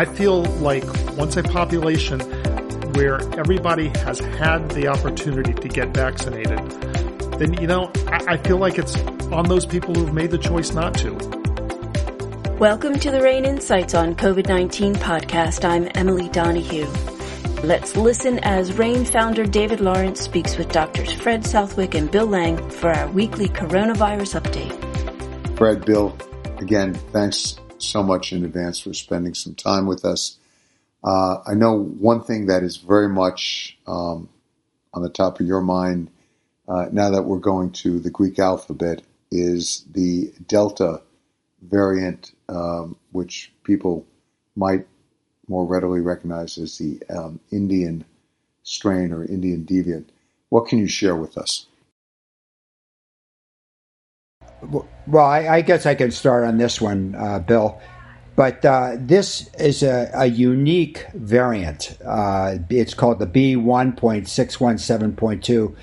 I feel like once a population where everybody has had the opportunity to get vaccinated, then, you know, I feel like it's on those people who've made the choice not to. Welcome to the RANE Insights on COVID-19 podcast. I'm Emily Donahue. Let's listen as RANE founder David Lawrence speaks with Drs. Fred Southwick and Bill Lang for our weekly coronavirus update. Fred, Bill, again, thanks so much in advance for spending some time with us. I know one thing that is very much on the top of your mind now that we're going to the Greek alphabet is the Delta variant, which people might more readily recognize as the Indian strain or Indian deviant. What can you share with us? Well, I guess I could start on this one, Bill. But this is a unique variant. It's called the B1.617.2,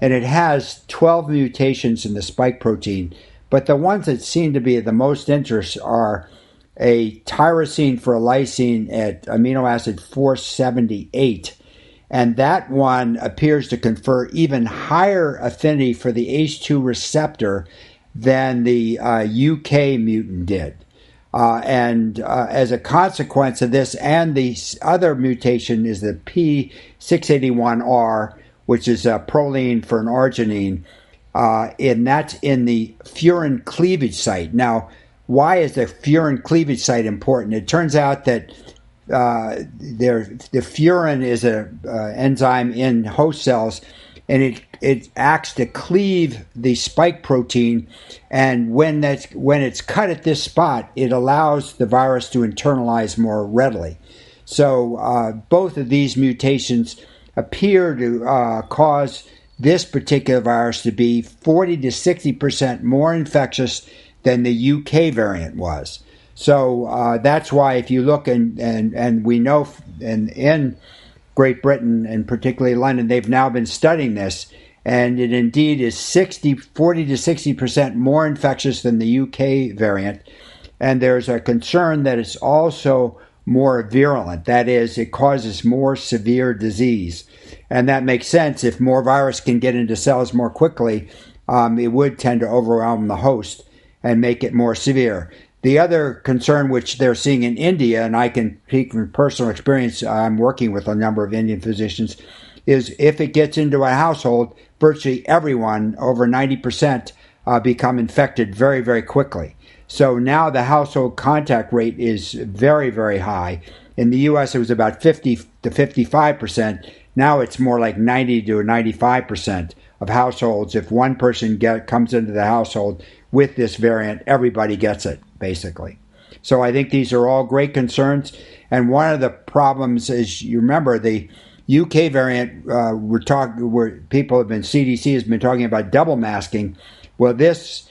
and it has 12 mutations in the spike protein. But the ones that seem to be of the most interest are a tyrosine for lysine at amino acid 478. And that one appears to confer even higher affinity for the H2 receptor than the UK mutant did. And as a consequence of this, and the other mutation is the P681R, which is a proline for an arginine, and that's in the furin cleavage site. Now, why is the furin cleavage site important? It turns out that the furin is an enzyme in host cells, and it acts to cleave the spike protein, and when it's cut at this spot, it allows the virus to internalize more readily. So both of these mutations appear to cause this particular virus to be 40 to 60% more infectious than the UK variant was. So that's why if you look, and we know in Great Britain and particularly London, they've now been studying this, and it indeed is 40 to 60% more infectious than the UK variant. And there's a concern that it's also more virulent. That is, it causes more severe disease. And that makes sense. If more virus can get into cells more quickly, it would tend to overwhelm the host and make it more severe. The other concern, which they're seeing in India, and I can speak from personal experience, I'm working with a number of Indian physicians, is if it gets into a household, virtually everyone, over 90%, become infected very, very quickly. So now the household contact rate is very, very high. In the U.S., it was about 50 to 55%. Now it's more like 90 to 95% of households. If one person comes into the household with this variant, everybody gets it, basically. So I think these are all great concerns. And one of the problems is, you remember, the UK variant, CDC has been talking about double masking. Well, this,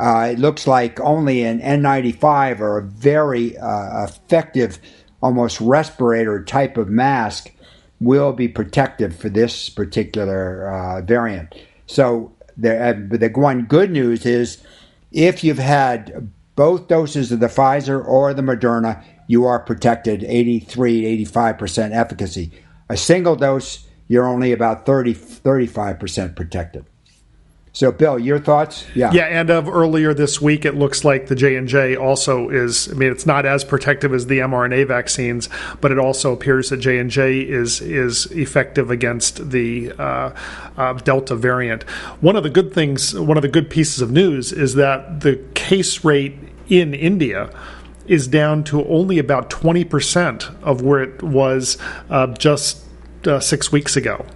it looks like only an N95 or a very effective, almost respirator type of mask will be protective for this particular variant. So the one good news is if you've had both doses of the Pfizer or the Moderna, you are protected 83, 85% efficacy. A single dose, you're only about 30, 35% protected. So, Bill, your thoughts? Yeah, and of earlier this week, it looks like the J&J also is, I mean, it's not as protective as the mRNA vaccines, but it also appears that J&J is effective against the Delta variant. One of the good pieces of news is that the case rate in India is down to only about 20% of where it was just 6 weeks ago.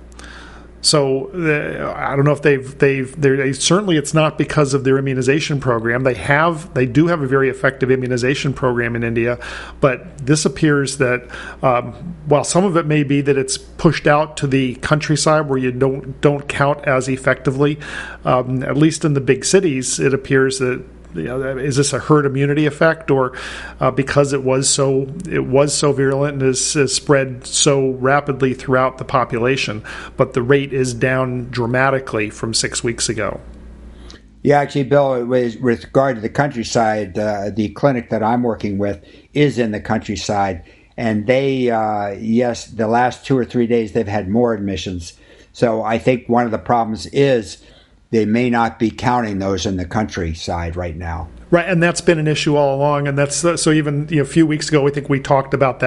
So I don't know if certainly it's not because of their immunization program. They do have a very effective immunization program in India, but this appears that while some of it may be that it's pushed out to the countryside where you don't count as effectively, at least in the big cities, it appears that, you know, is this a herd immunity effect, or because it was so virulent and is spread so rapidly throughout the population? But the rate is down dramatically from 6 weeks ago. Yeah, actually, Bill, with regard to the countryside, the clinic that I'm working with is in the countryside. And they, yes, the last 2 or 3 days, they've had more admissions. So I think one of the problems is they may not be counting those in the countryside right now. Right, and that's been an issue all along, and that's so even a few weeks ago, I think we talked about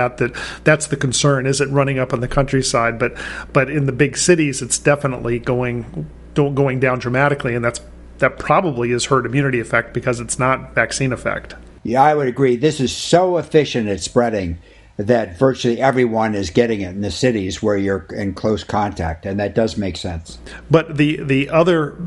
that's the concern, is it running up on the countryside, but in the big cities, it's definitely going down dramatically, and that probably is herd immunity effect because it's not vaccine effect. Yeah, I would agree. This is so efficient at spreading that virtually everyone is getting it in the cities where you're in close contact, and that does make sense. But the other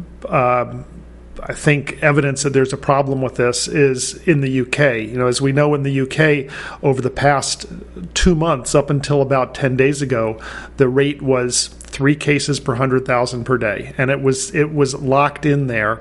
I think evidence that there's a problem with this is in the UK. As we know in the UK, over the past 2 months, up until about 10 days ago, the rate was 3 cases per 100,000 per day. And it was locked in there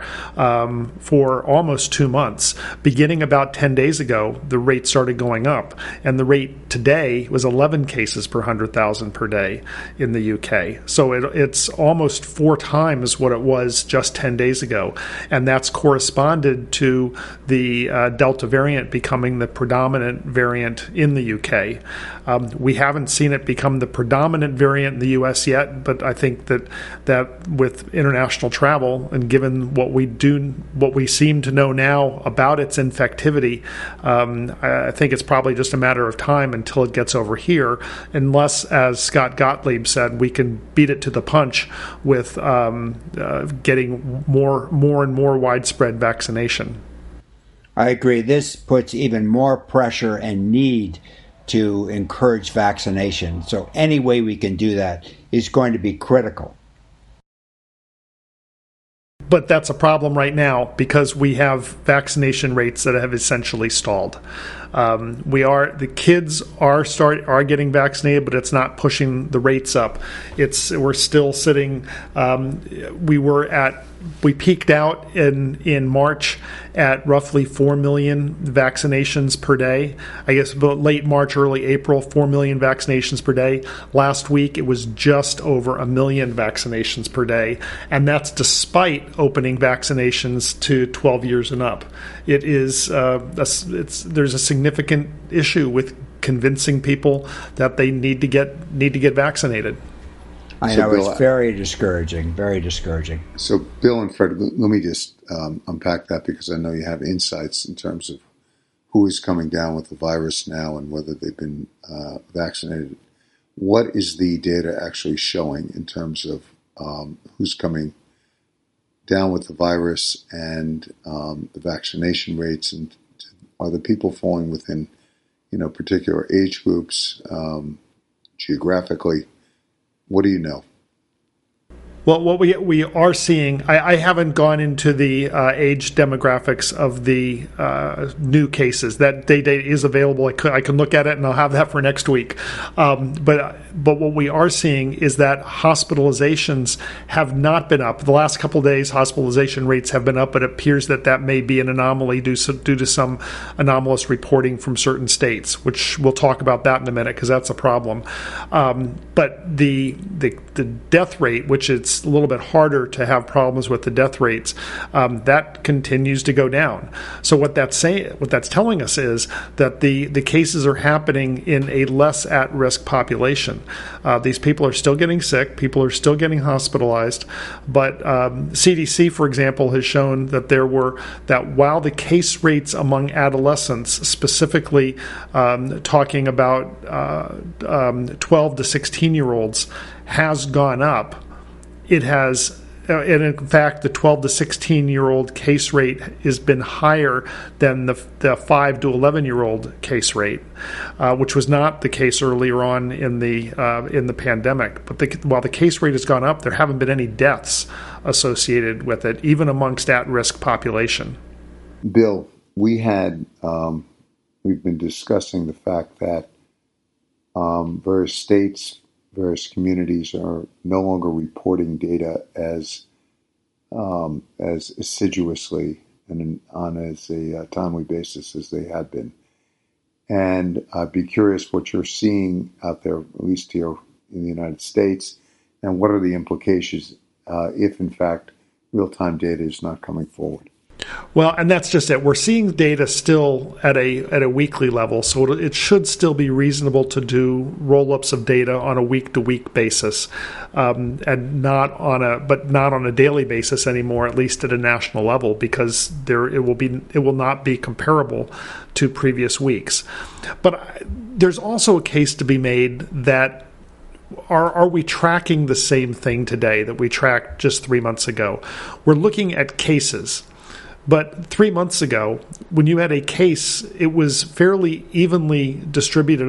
for almost 2 months. Beginning about 10 days ago, the rate started going up. And the rate today was 11 cases per 100,000 per day in the UK. So it's almost 4 times what it was just 10 days ago. And that's corresponded to the Delta variant becoming the predominant variant in the UK. We haven't seen it become the predominant variant in the US yet, but I think that with international travel and given what we seem to know now about its infectivity, I think it's probably just a matter of time until it gets over here, unless, as Scott Gottlieb said, we can beat it to the punch with getting more and more widespread vaccination. I agree. This puts even more pressure and need to encourage vaccination. So any way we can do that is going to be critical. But that's a problem right now because we have vaccination rates that have essentially stalled. The kids are getting vaccinated, but it's not pushing the rates up. We're still sitting. We peaked out in March at roughly 4 million vaccinations per day. I guess late March, early April, 4 million vaccinations per day. Last week, it was just over 1 million vaccinations per day, and that's despite opening vaccinations to 12 years and up. It is there's a significant issue with convincing people that they need to get vaccinated. I know, Bill, it's very discouraging, very discouraging. So, Bill and Fred, let me just unpack that because I know you have insights in terms of who is coming down with the virus now and whether they've been vaccinated. What is the data actually showing in terms of who's coming down with the virus and the vaccination rates? And are the people falling within, particular age groups geographically? What do you know? Well, what we are seeing, I haven't gone into the age demographics of the new cases. That data is available. I can look at it, and I'll have that for next week. But what we are seeing is that hospitalizations have not been up. The last couple of days, hospitalization rates have been up, but it appears that may be an anomaly due to some anomalous reporting from certain states, which we'll talk about that in a minute because that's a problem. But the death rate, which it's a little bit harder to have problems with the death rates, that continues to go down. So what that's telling us is that the cases are happening in a less at-risk population. These people are still getting sick. People are still getting hospitalized. But CDC, for example, has shown that while the case rates among adolescents, specifically talking about 12 to 16-year-olds, has gone up. It has, and in fact, the 12 to 16-year-old case rate has been higher than the 5 to 11-year-old case rate, which was not the case earlier on in the pandemic. But while the case rate has gone up, there haven't been any deaths associated with it, even amongst at-risk population. Bill, we've been discussing the fact that various states, various communities are no longer reporting data as assiduously and on as a timely basis as they had been. And I'd be curious what you're seeing out there, at least here in the United States, and what are the implications if, in fact, real-time data is not coming forward. Well, and that's just it. We're seeing data still at a weekly level, so it should still be reasonable to do roll-ups of data on a week-to-week basis, and not on a daily basis anymore. At least at a national level, because it will not be comparable to previous weeks. But there's also a case to be made that. Are we tracking the same thing today that we tracked just 3 months ago? We're looking at cases. But 3 months ago, when you had a case, it was fairly evenly distributed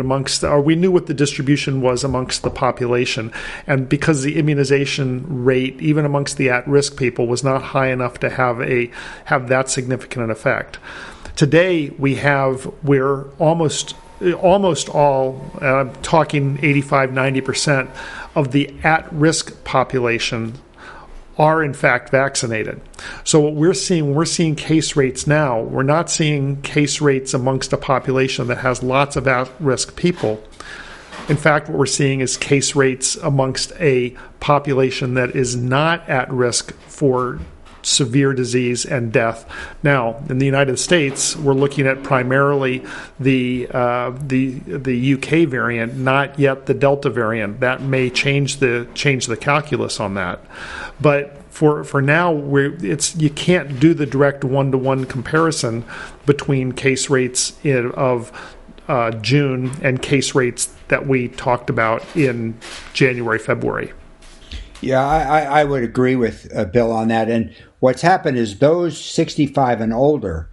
we knew what the distribution was amongst the population. And because the immunization rate, even amongst the at-risk people, was not high enough to have that significant an effect. Today, we're almost all, I'm talking 85-90% of the at-risk population are in fact vaccinated. So what we're seeing case rates now. We're not seeing case rates amongst a population that has lots of at-risk people. In fact, what we're seeing is case rates amongst a population that is not at risk for severe disease and death. Now, in the United States, we're looking at primarily the UK variant, not yet the Delta variant. That may change the calculus on that. But for now, you can't do the direct one-to-one comparison between case rates of June and case rates that we talked about in January, February. Yeah, I would agree with Bill on that. And what's happened is those 65 and older,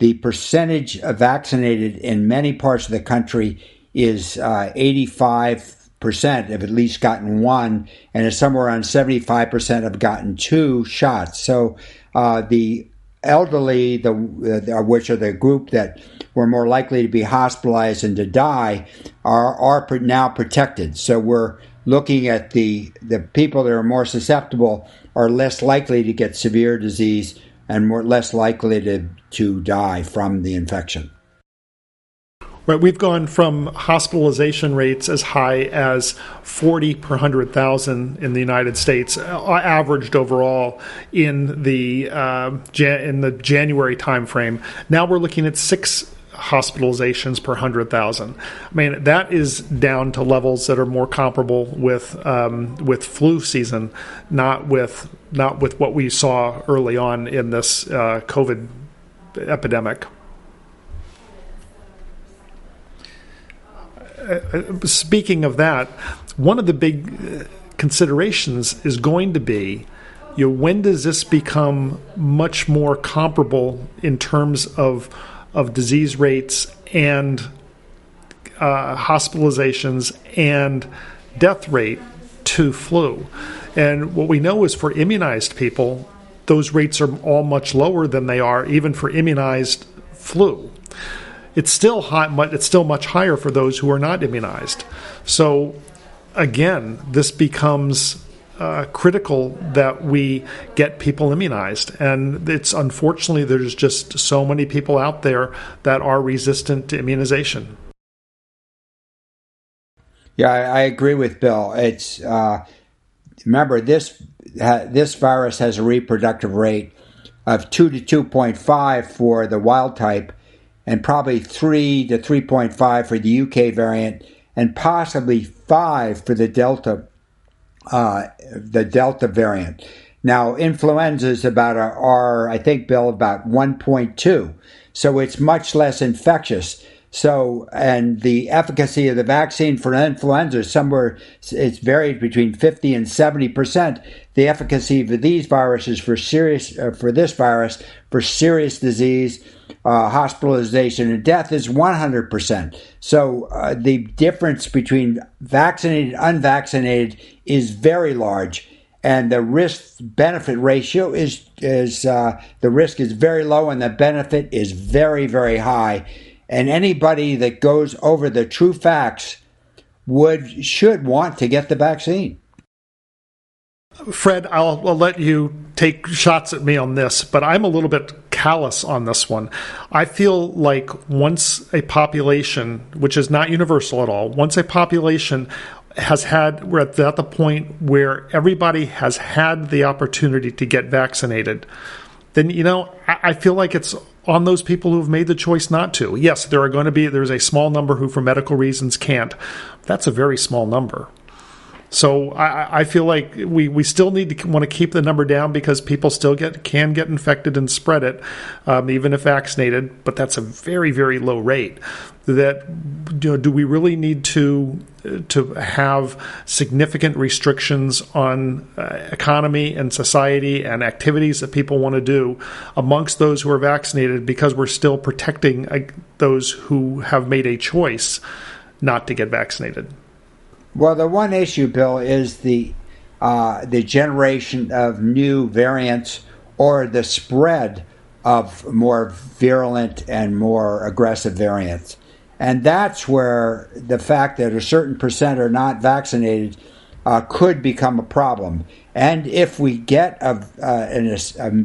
the percentage of vaccinated in many parts of the country is 85% have at least gotten one, and it's somewhere around 75% have gotten two shots. So the elderly, which are the group that were more likely to be hospitalized and to die, are now protected. So we're looking at the people that are more susceptible are less likely to get severe disease and more less likely to die from the infection. Right, we've gone from hospitalization rates as high as 40 per 100,000 in the United States, averaged overall in the January timeframe. Now we're looking at 6 hospitalizations per 100,000. I mean, that is down to levels that are more comparable with flu season, not with what we saw early on in this COVID epidemic. Speaking of that, one of the big considerations is going to be, when does this become much more comparable in terms of disease rates and hospitalizations and death rate to flu. And what we know is for immunized people, those rates are all much lower than they are even for immunized flu. It's still high, but it's still much higher for those who are not immunized. So again, this becomes critical that we get people immunized. And it's unfortunately there's just so many people out there that are resistant to immunization. Yeah, I agree with Bill. It's remember this virus has a reproductive rate of 2 to 2.5 for the wild type and probably 3 to 3.5 for the UK variant and possibly 5 for the Delta variant. Now, influenza is about 1.2, so it's much less infectious. So, and the efficacy of the vaccine for influenza is somewhere, it's varied between 50 and 70%. The efficacy for these viruses for serious disease, hospitalization and death is 100%. So the difference between vaccinated and unvaccinated is very large, and the risk-benefit ratio is the risk is very low and the benefit is very, very high. And anybody that goes over the true facts should want to get the vaccine. Fred, I'll let you take shots at me on this, but I'm a little bit callous on this one. I feel like once a population, which is not universal at all, we're at the point where everybody has had the opportunity to get vaccinated, then, you know, I feel like it's on those people who have made the choice not to. Yes, there's a small number who for medical reasons can't. That's a very small number. So I feel like we still want to keep the number down because people still can get infected and spread it, even if vaccinated. But that's a very, very low rate. That, you know, do we really need to have significant restrictions on economy and society and activities that people want to do amongst those who are vaccinated because we're still protecting those who have made a choice not to get vaccinated? Well, the one issue, Bill, is the generation of new variants or the spread of more virulent and more aggressive variants. And that's where the fact that a certain percent are not vaccinated could become a problem. And if we get a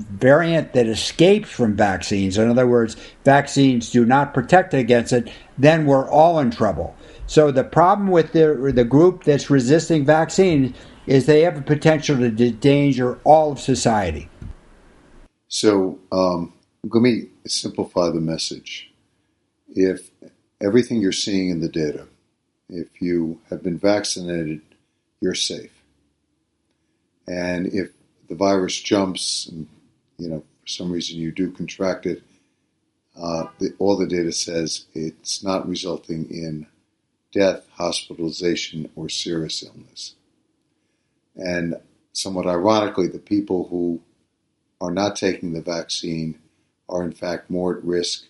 variant that escapes from vaccines, in other words, vaccines do not protect against it, then we're all in trouble. So the problem with the group that's resisting vaccine is they have a potential to endanger all of society. So let me simplify the message. If everything you're seeing in the data, if you have been vaccinated, you're safe. And if the virus jumps and, you know, for some reason you do contract it, all the data says it's not resulting in death, hospitalization, or serious illness. And somewhat ironically, the people who are not taking the vaccine are in fact more at risk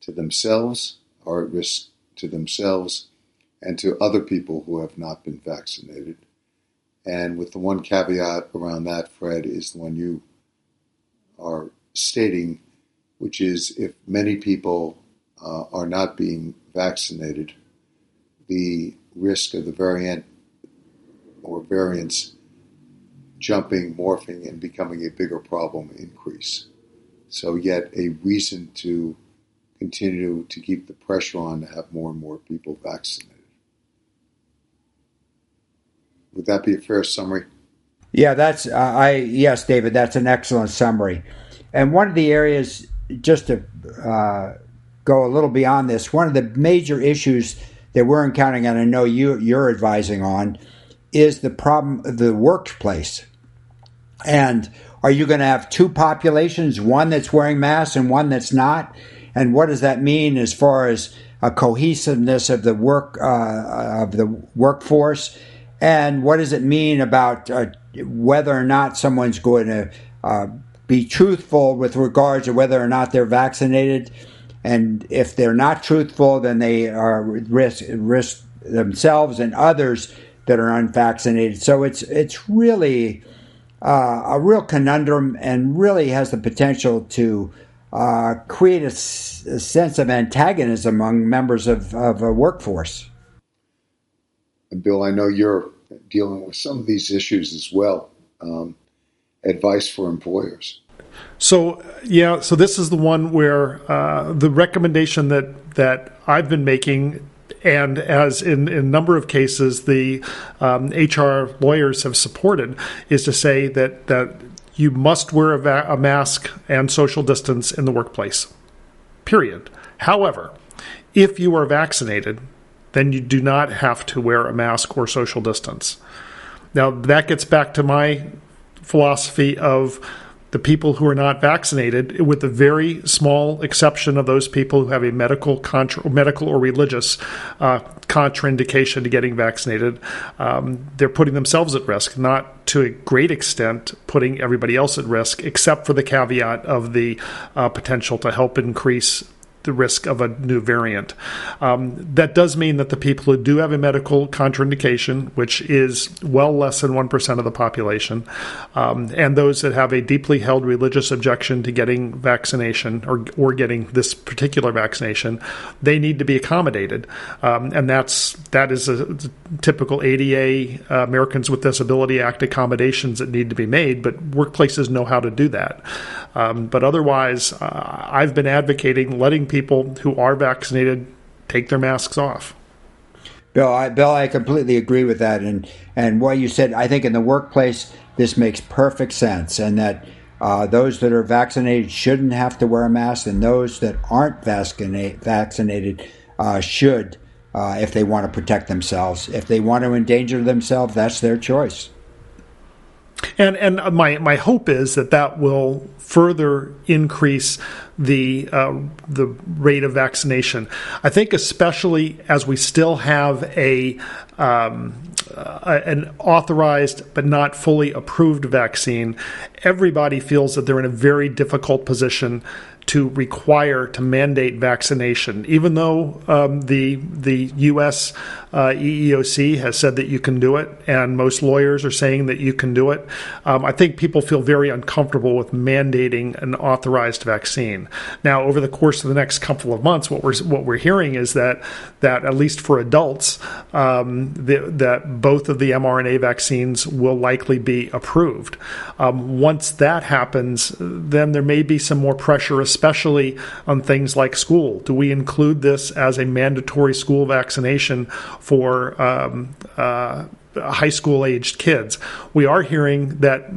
to themselves, and to other people who have not been vaccinated. And with the one caveat around that, Fred, is the one you are stating, which is if many people are not being vaccinated, the risk of the variant or variants jumping, morphing, and becoming a bigger problem increase. So yet a reason to continue to keep the pressure on to have more and more people vaccinated. Would that be a fair summary? Yeah, yes, David, that's an excellent summary. And one of the areas, just to go a little beyond this, one of the major issues that we're encountering, and I know you're advising on, is the problem of the workplace. And are you going to have two populations, one that's wearing masks and one that's not? And what does that mean as far as a cohesiveness of the workforce? And what does it mean about whether or not someone's going to be truthful with regards to whether or not they're vaccinated? And if they're not truthful, then they are risk themselves and others that are unvaccinated. So it's really a real conundrum, and really has the potential to create a sense of antagonism among members of a workforce. And Bill, I know you're dealing with some of these issues as well. Advice for employers. So, yeah, so this is the one where the recommendation that I've been making, and as in a number of cases the HR lawyers have supported, is to say that you must wear a mask and social distance in the workplace, period. However, if you are vaccinated, then you do not have to wear a mask or social distance. Now, that gets back to my philosophy of the people who are not vaccinated, with the very small exception of those people who have a medical or religious contraindication to getting vaccinated, they're putting themselves at risk, not to a great extent putting everybody else at risk, except for the caveat of the potential to help increase the risk of a new variant. That does mean that the people who do have a medical contraindication, which is well less than 1% of the population, and those that have a deeply held religious objection to getting vaccination or getting this particular vaccination, they need to be accommodated. And that is a typical ADA, Americans with Disability Act accommodations that need to be made, but workplaces know how to do that. But otherwise, I've been advocating letting people who are vaccinated take their masks off. No, Bill, I completely agree with that. And what you said, I think in the workplace, this makes perfect sense, and that those that are vaccinated shouldn't have to wear a mask, and those that aren't vaccinated should, if they want to protect themselves. If they want to endanger themselves, that's their choice. And my hope is that will further increase the rate of vaccination. I think especially as we still have an authorized but not fully approved vaccine, everybody feels that they're in a very difficult position to mandate vaccination, even though the U.S. EEOC has said that you can do it, and most lawyers are saying that you can do it. I think people feel very uncomfortable with mandating an authorized vaccine. Now, over the course of the next couple of months, what we're hearing is that at least for adults, that both of the mRNA vaccines will likely be approved. Once that happens, then there may be some more pressure, especially on things like school. Do we include this as a mandatory school vaccination for high school-aged kids? We are hearing that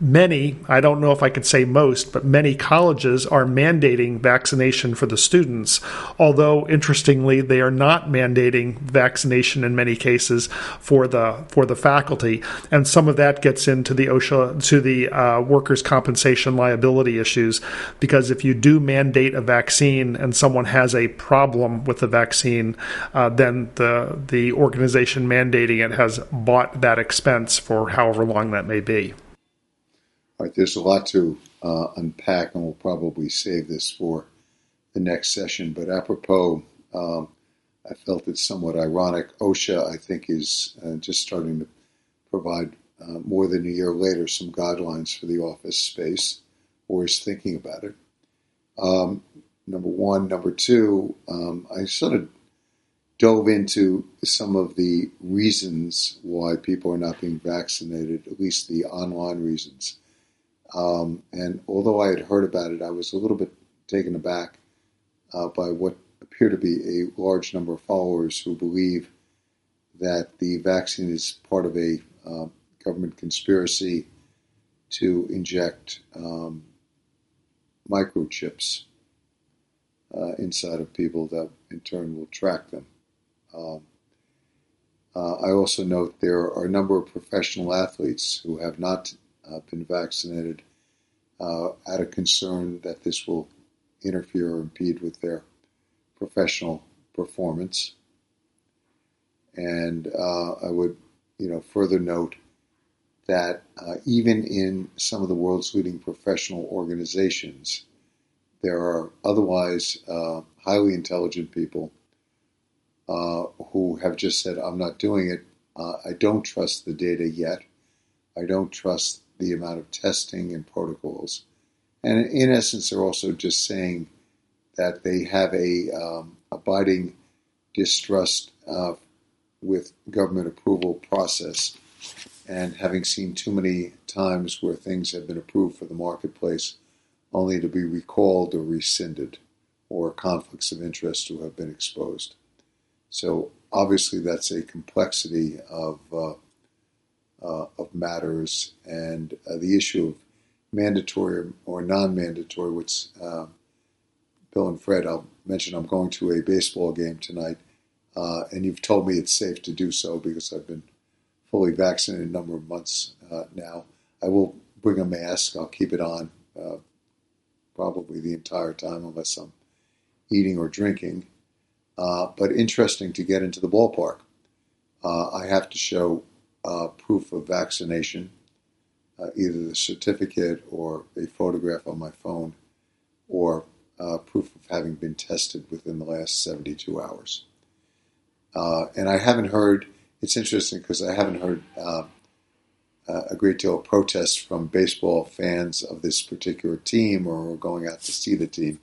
many, I don't know if I could say most, but many colleges are mandating vaccination for the students, although, interestingly, they are not mandating vaccination in many cases for the faculty. And some of that gets into the OSHA, to the workers' compensation liability issues, because if you do mandate a vaccine and someone has a problem with the vaccine, then the organization mandating it has bought that expense for however long that may be. All right, there's a lot to unpack, and we'll probably save this for the next session. But apropos, I felt it's somewhat ironic. OSHA, I think, is just starting to provide more than a year later some guidelines for the office space, or is thinking about it. Number one. Number two, I sort of dove into some of the reasons why people are not being vaccinated, at least the online reasons. And although I had heard about it, I was a little bit taken aback by what appear to be a large number of followers who believe that the vaccine is part of a government conspiracy to inject microchips inside of people that in turn will track them. I also note there are a number of professional athletes who have not been vaccinated out of concern that this will interfere or impede with their professional performance. And I would, further note that even in some of the world's leading professional organizations, there are otherwise highly intelligent people who have just said, I'm not doing it. I don't trust the data yet. I don't trust the amount of testing and protocols. And in essence, they're also just saying that they have a abiding distrust with government approval process. And having seen too many times where things have been approved for the marketplace, only to be recalled or rescinded, or conflicts of interest who have been exposed. So obviously that's a complexity of matters, and the issue of mandatory or non-mandatory, which Bill and Fred, I'll mention I'm going to a baseball game tonight, and you've told me it's safe to do so because I've been fully vaccinated a number of months now. I will bring a mask. I'll keep it on probably the entire time unless I'm eating or drinking. But interesting to get into the ballpark. I have to show proof of vaccination, either the certificate or a photograph on my phone, or proof of having been tested within the last 72 hours. And I haven't heard, it's interesting because I haven't heard a great deal of protest from baseball fans of this particular team or going out to see the team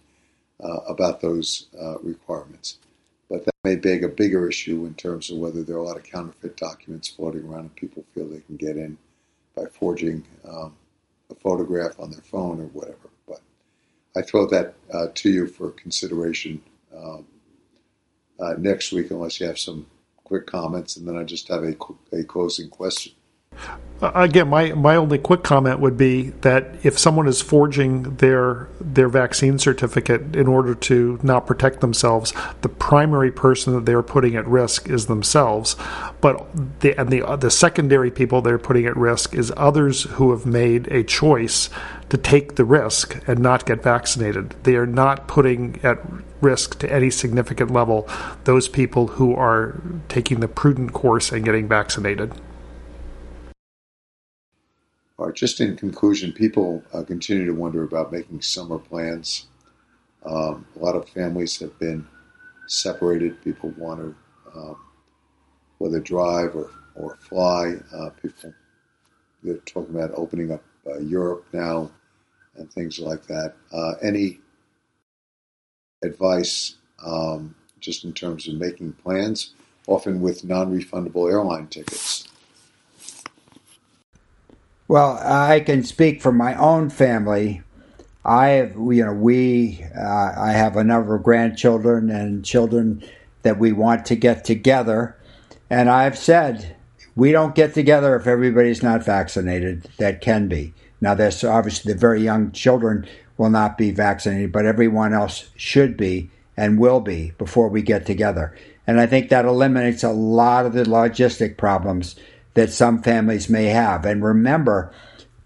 about those requirements. But that may beg a bigger issue in terms of whether there are a lot of counterfeit documents floating around and people feel they can get in by forging a photograph on their phone or whatever. But I throw that to you for consideration next week, unless you have some quick comments, and then I just have a closing question. Again, my only quick comment would be that if someone is forging their vaccine certificate in order to not protect themselves, the primary person that they're putting at risk is themselves, but the secondary people they're putting at risk is others who have made a choice to take the risk and not get vaccinated. They are not putting at risk to any significant level those people who are taking the prudent course and getting vaccinated. Just in conclusion, people continue to wonder about making summer plans. A lot of families have been separated. People want to whether drive or fly. People are talking about opening up Europe now and things like that. Any advice just in terms of making plans, often with non-refundable airline tickets? Well, I can speak for my own family. I have a number of grandchildren and children that we want to get together, and I've said we don't get together if everybody's not vaccinated. That can be. Now, there's obviously the very young children will not be vaccinated, but everyone else should be and will be before we get together. And I think that eliminates a lot of the logistic problems that some families may have. And remember,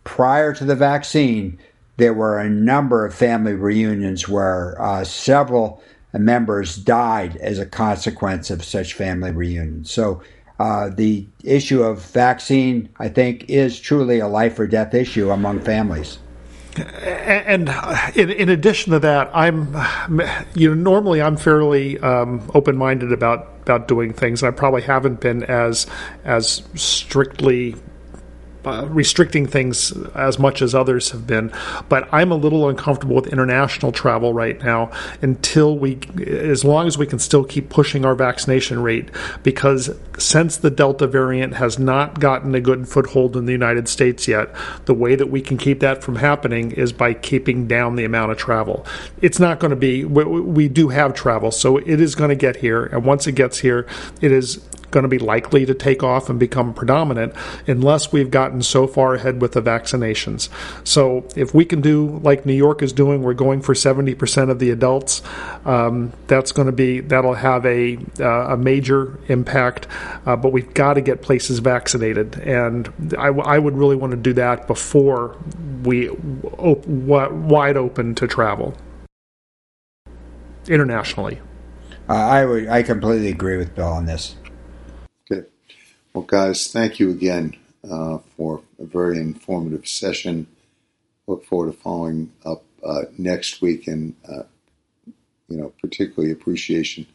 prior to the vaccine, there were a number of family reunions where several members died as a consequence of such family reunions. So the issue of vaccine, I think, is truly a life or death issue among families. And in addition to that, normally I'm fairly open-minded about doing things. I probably haven't been as strictly restricting things as much as others have been, but I'm a little uncomfortable with international travel right now as long as we can still keep pushing our vaccination rate, because since the Delta variant has not gotten a good foothold in the United States yet, the way that we can keep that from happening is by keeping down the amount of travel. It's not going to be, we do have travel, so it is going to get here, and once it gets here, it is going to be likely to take off and become predominant unless we've gotten so far ahead with the vaccinations. So if we can do like New York is doing, we're going for 70% of the adults, that'll have a major impact, but we've got to get places vaccinated. And I would really want to do that before we wide open to travel internationally. I completely agree with Bill on this. Well, guys, thank you again for a very informative session. Look forward to following up next week, and particularly appreciation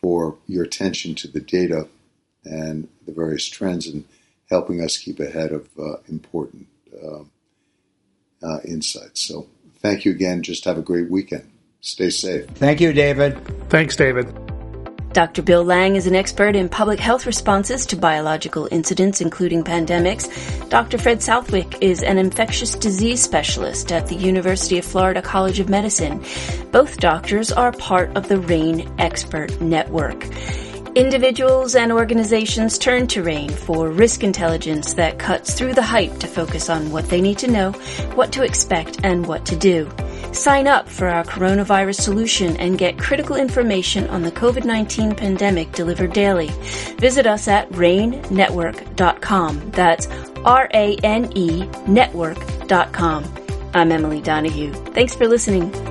for your attention to the data and the various trends and helping us keep ahead of important insights. So thank you again. Just have a great weekend. Stay safe. Thank you, David. Thanks, David. Dr. Bill Lang is an expert in public health responses to biological incidents, including pandemics. Dr. Fred Southwick is an infectious disease specialist at the University of Florida College of Medicine. Both doctors are part of the RANE Expert Network. Individuals and organizations turn to RANE for risk intelligence that cuts through the hype to focus on what they need to know, what to expect, and what to do. Sign up for our coronavirus solution and get critical information on the COVID-19 pandemic delivered daily. Visit us at ranenetwork.com. That's RANE network.com. I'm Emily Donahue. Thanks for listening.